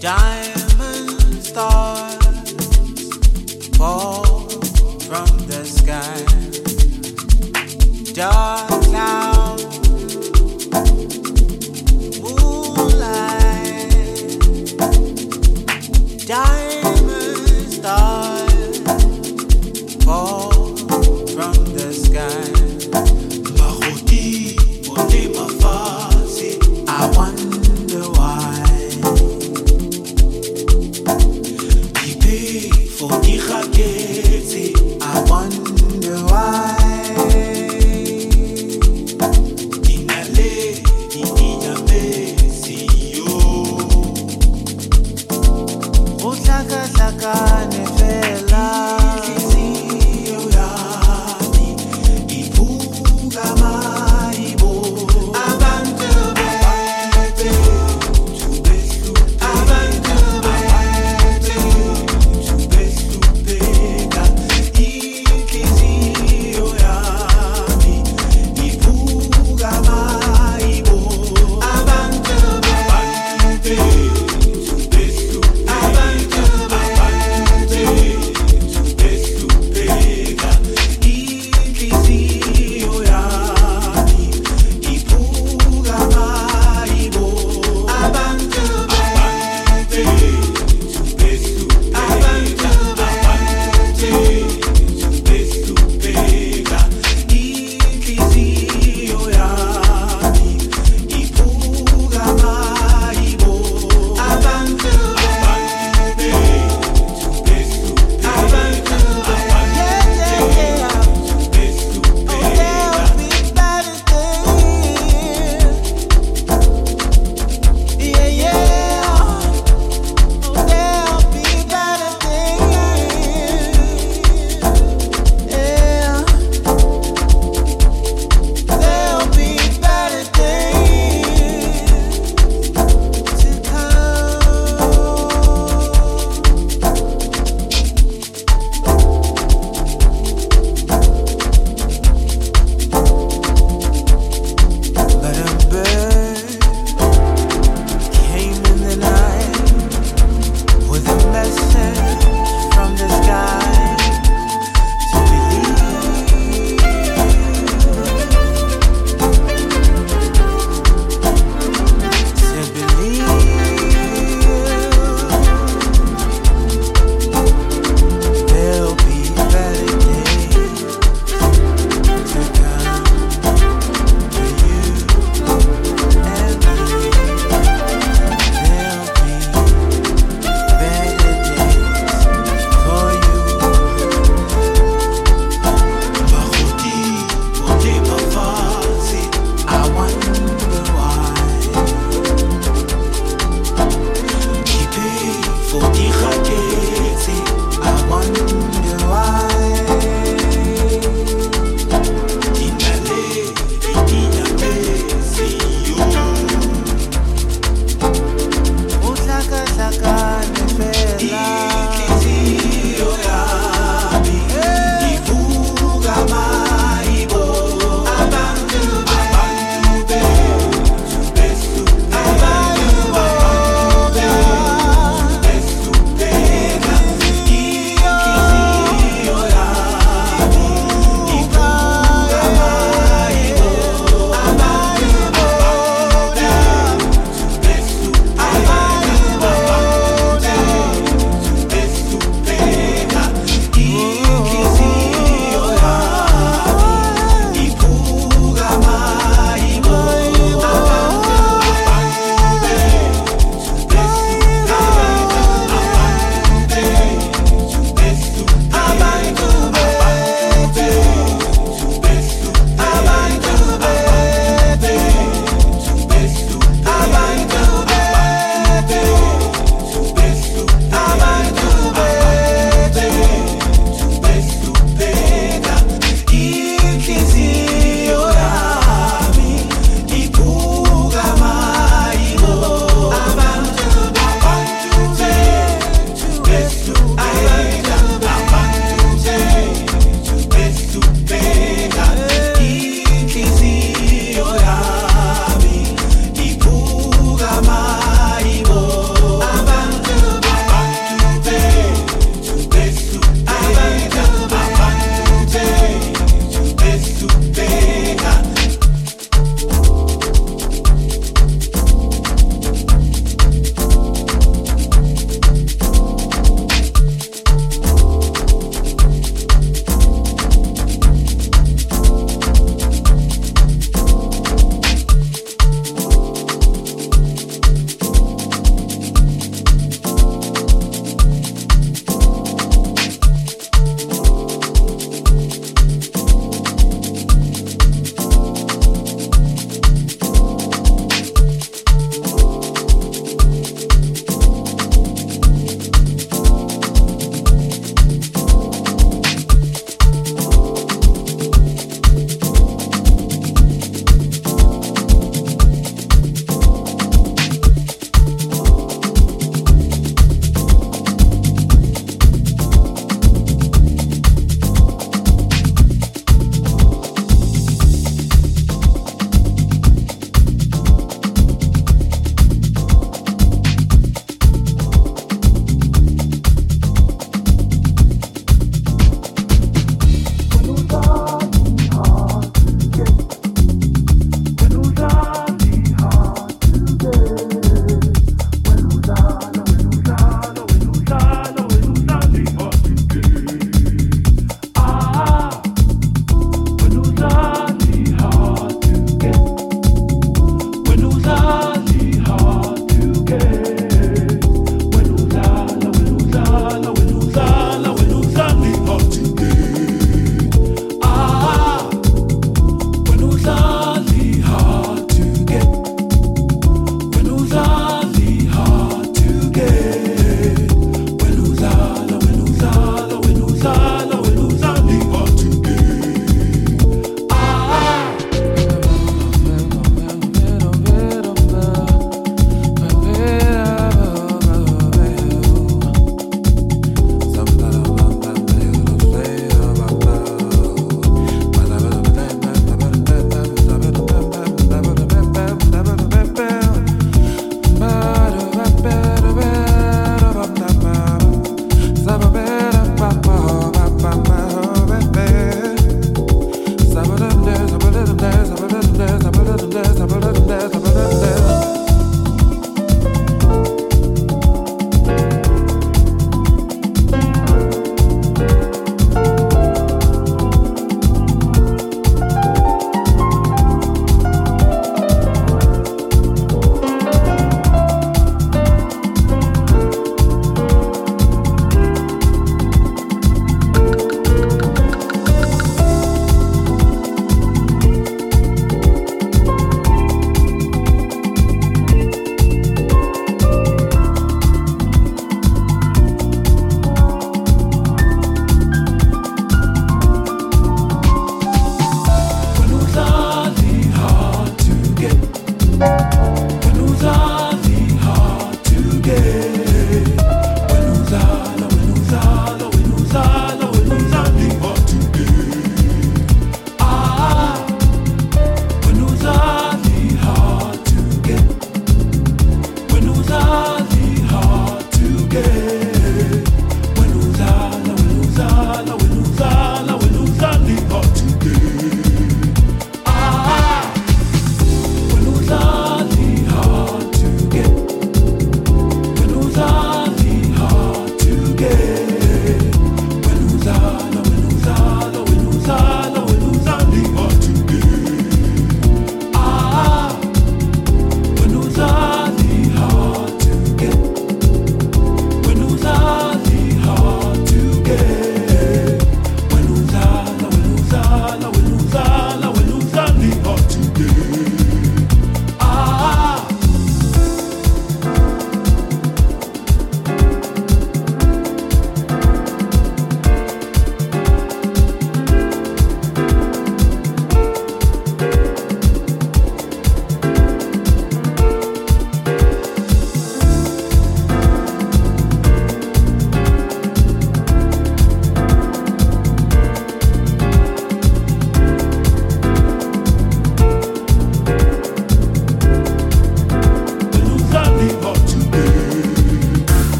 Diamond stars fall I'm guilty. I wonder why.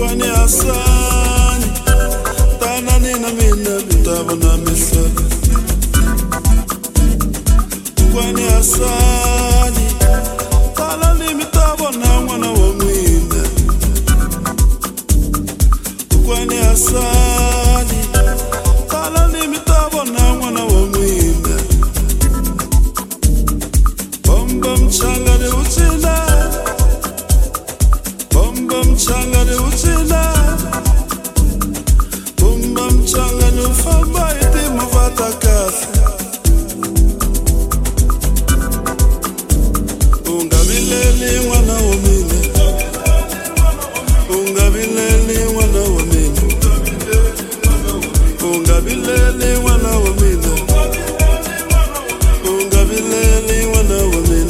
Wani asani Tana nina mina Bitaba na misa Wani asani Tala limitaba na mwana wa mwine Wani asani Tala limitaba na mwana wa mwine Bomba mchanga de uchina Changa de uchila Bumba mchanga nufamba iti muvata kasi Unga vileli wana omine Unga vileli wana omine Unga vileli wana omine Unga vileli wana omine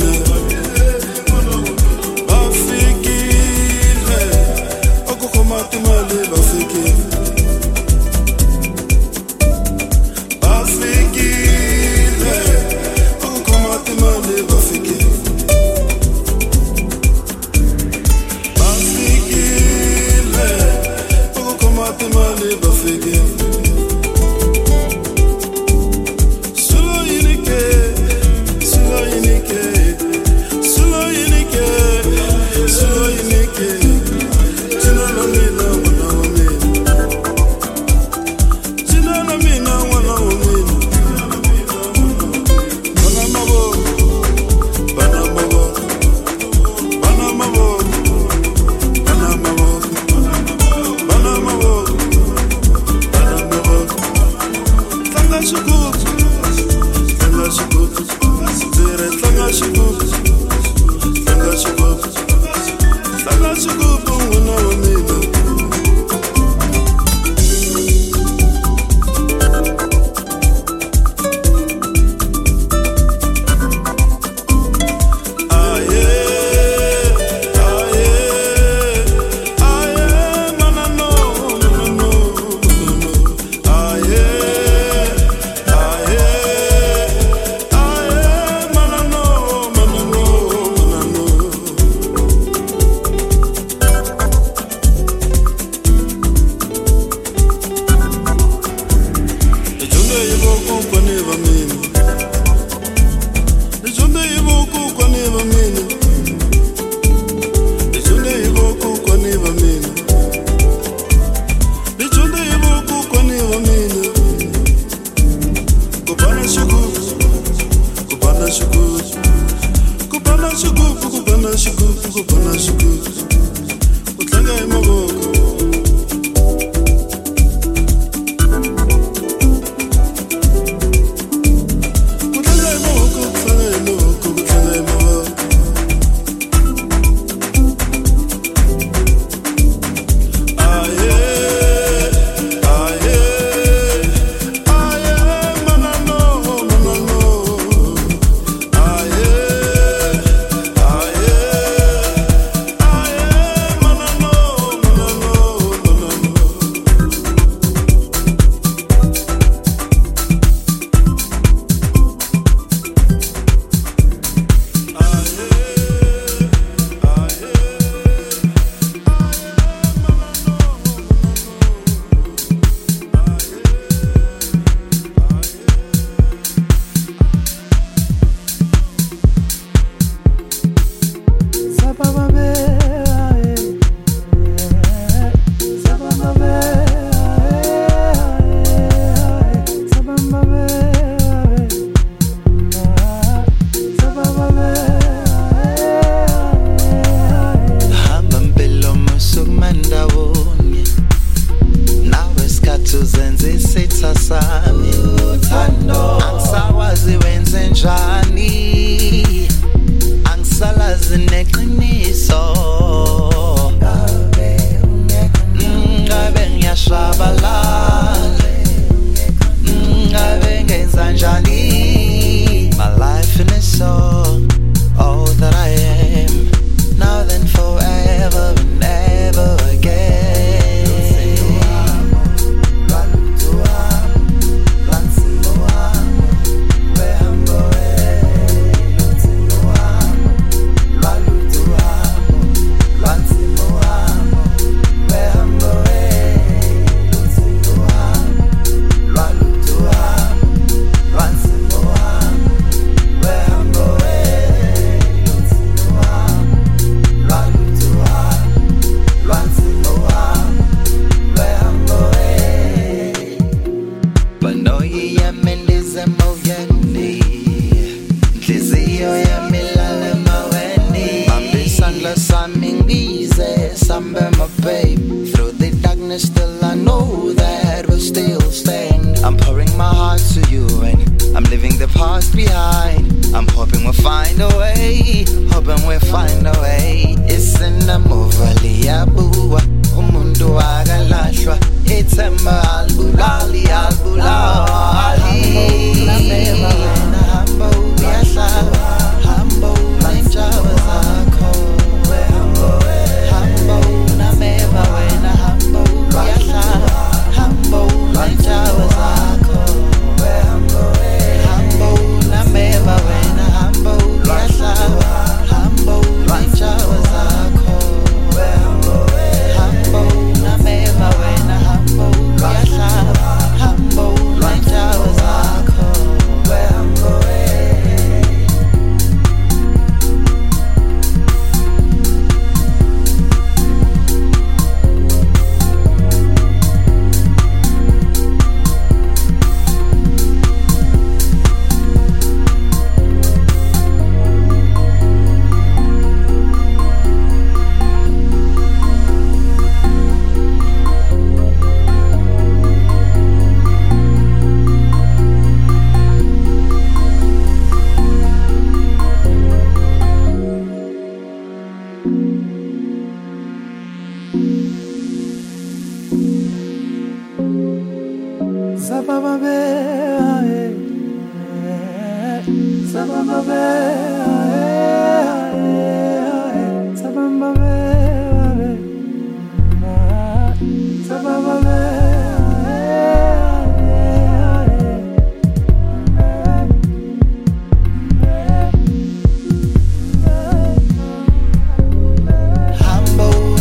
easy. Somewhere, my babe. Through the darkness, still I know that we'll still stand. I'm pouring my heart to you, and I'm leaving the past behind. I'm hoping we'll find a way. Hoping we'll find a way. It's in the movie, Abua. Umundu agalashwa. It's in my albulali, albulali. Humble,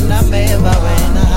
na meva wena.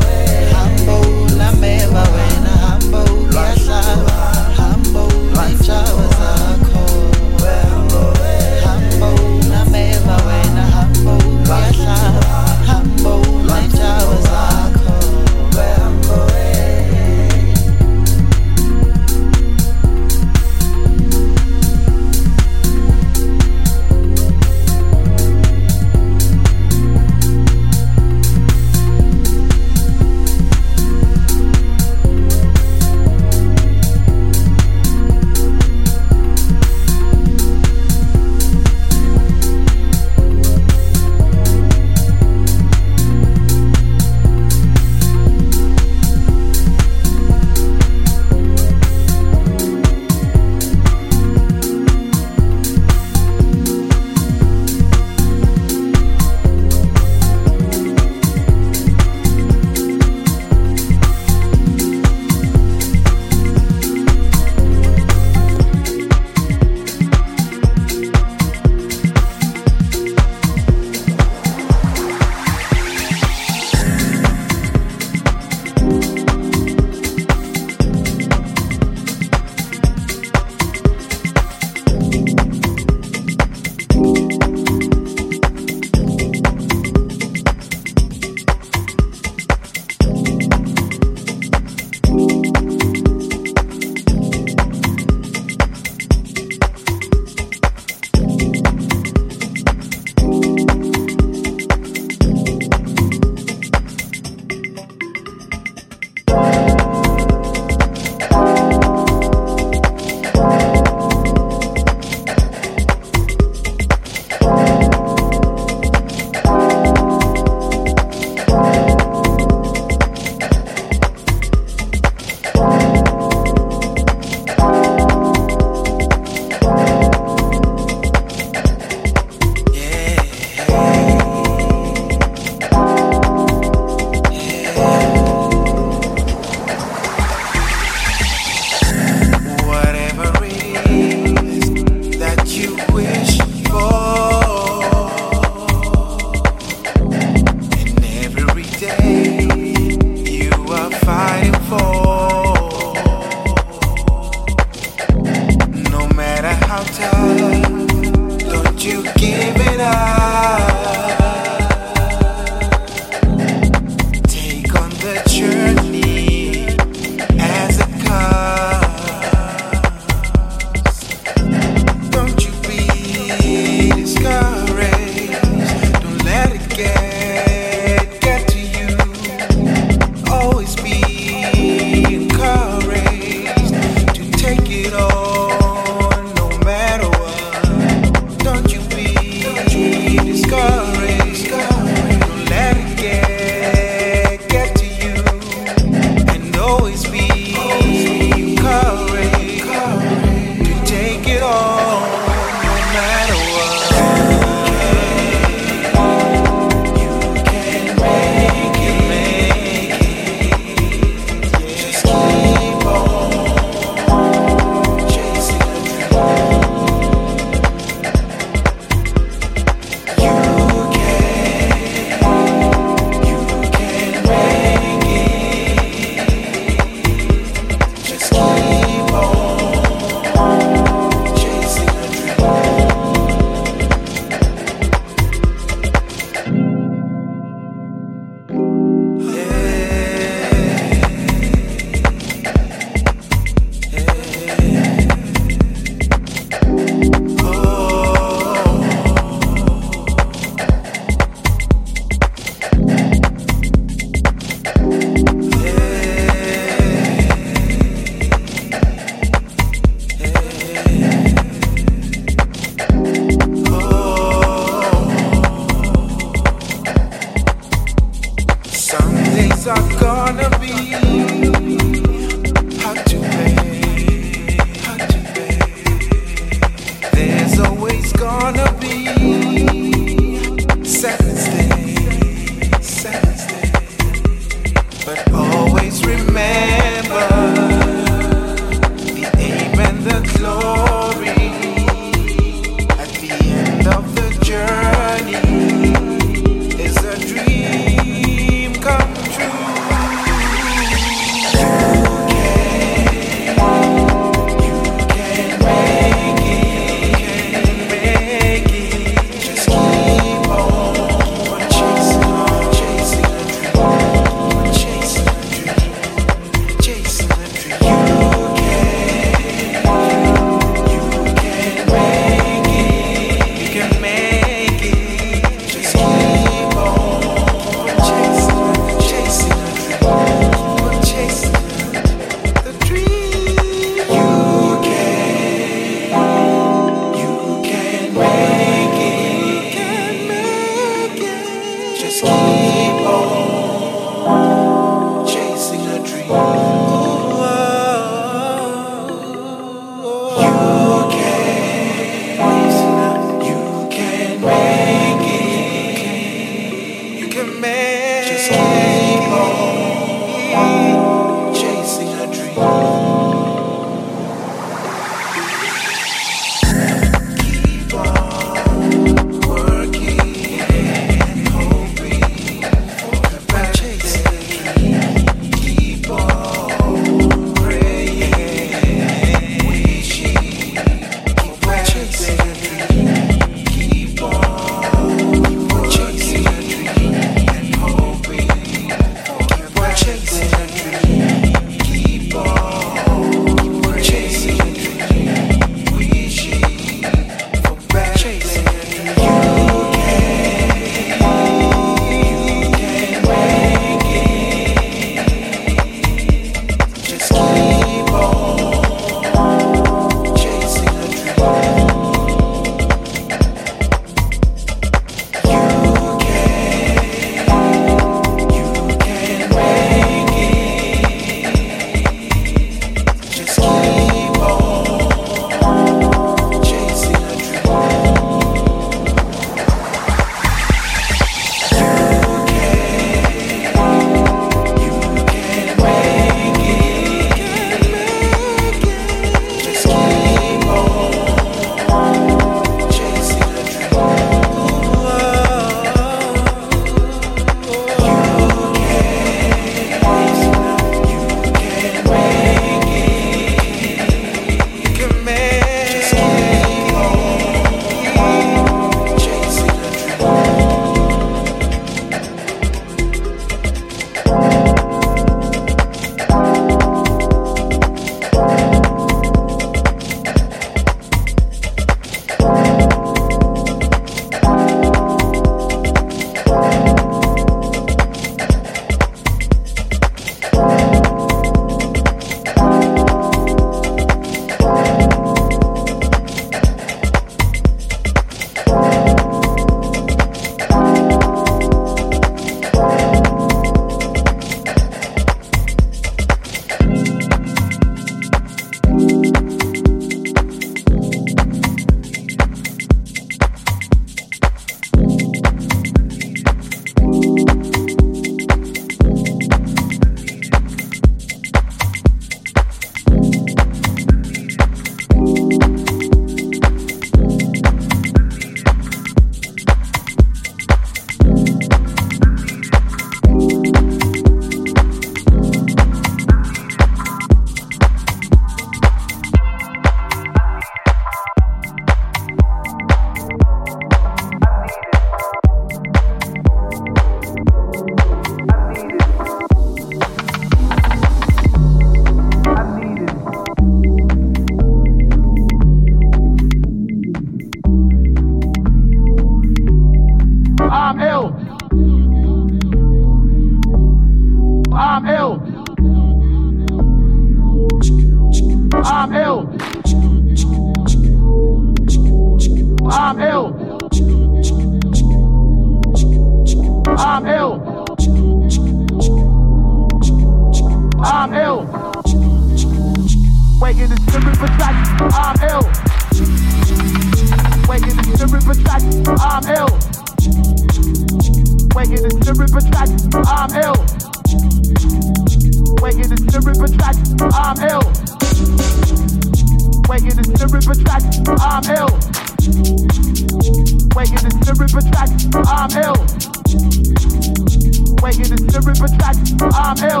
I'm ill.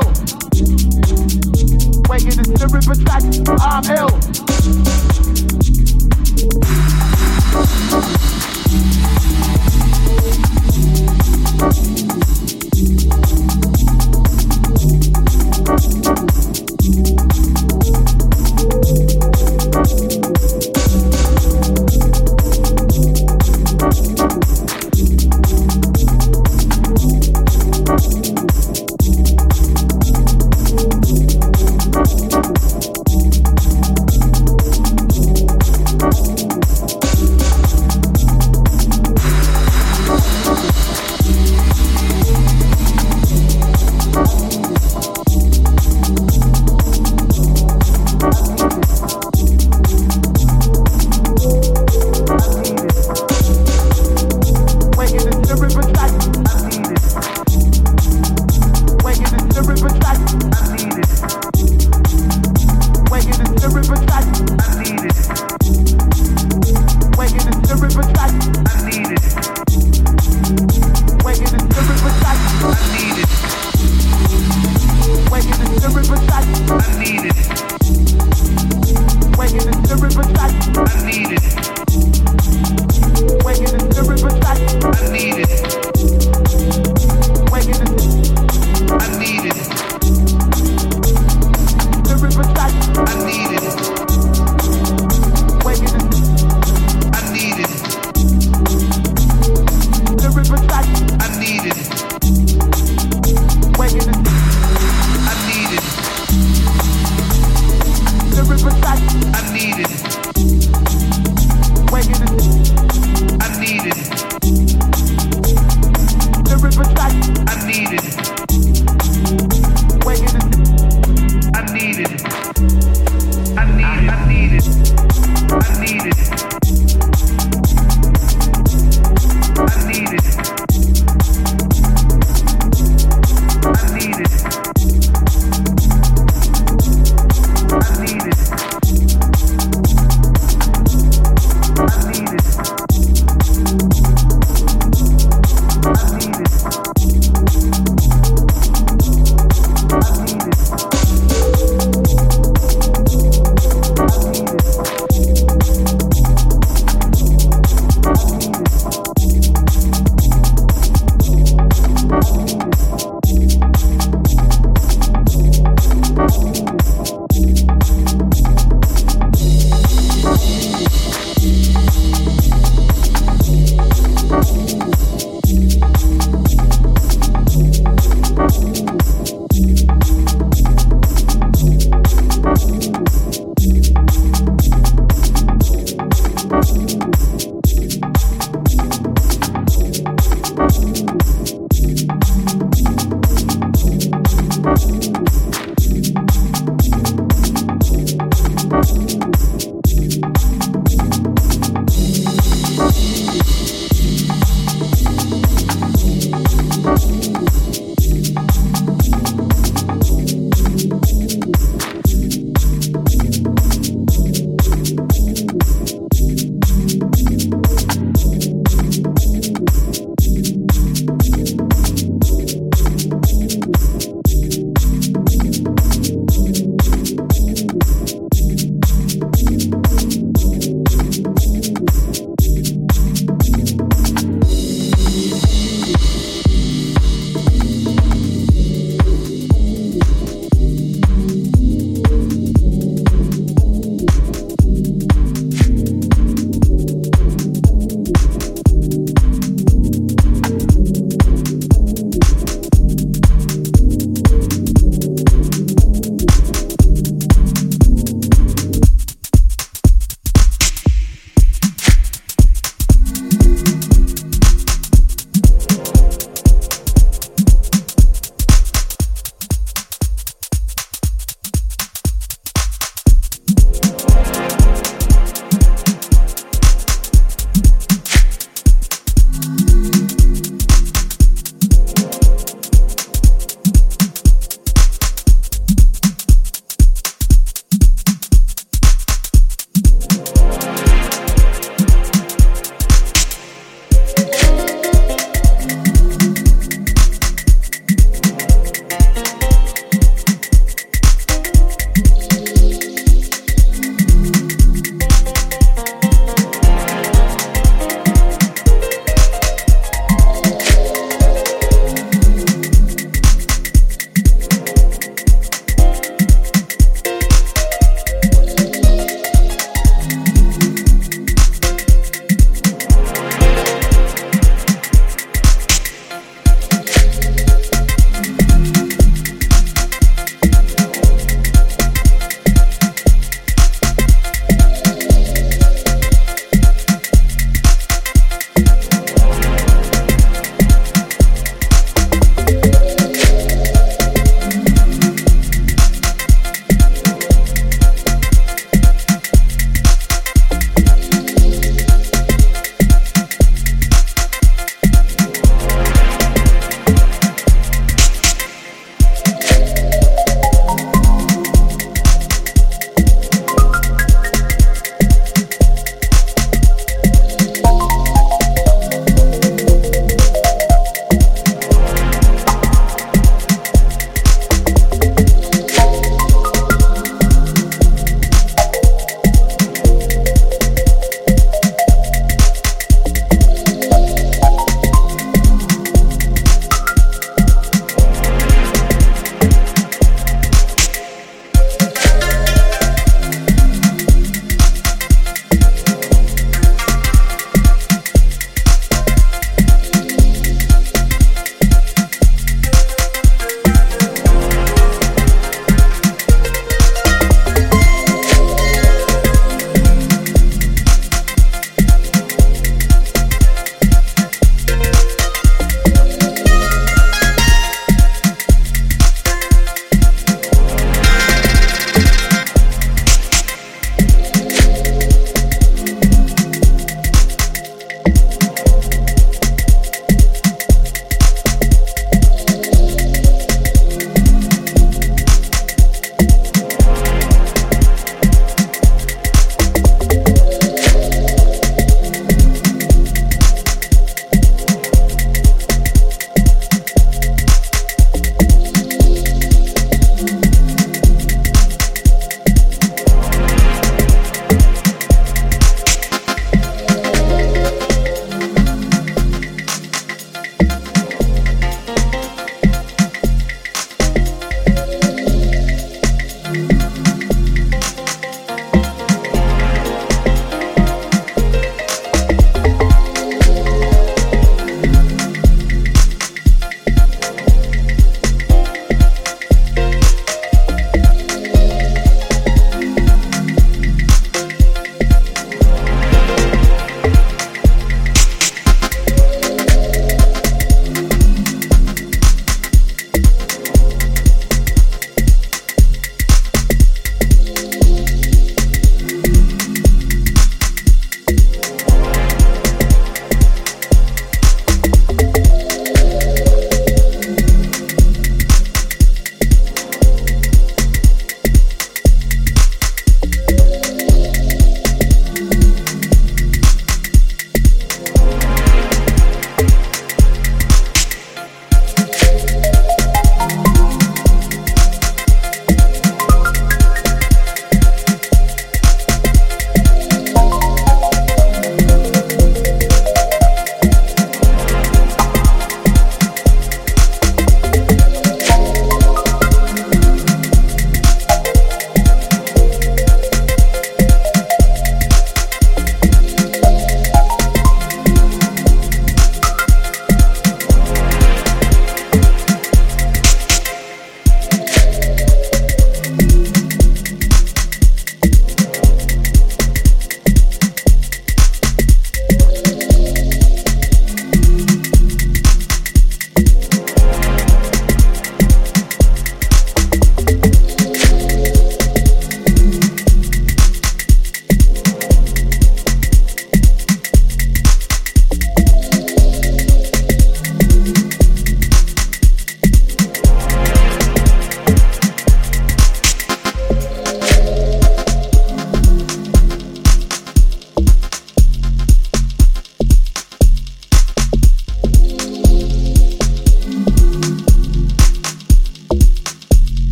Waking is the river track, I'm ill.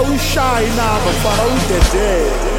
I will shine now, but for all the day.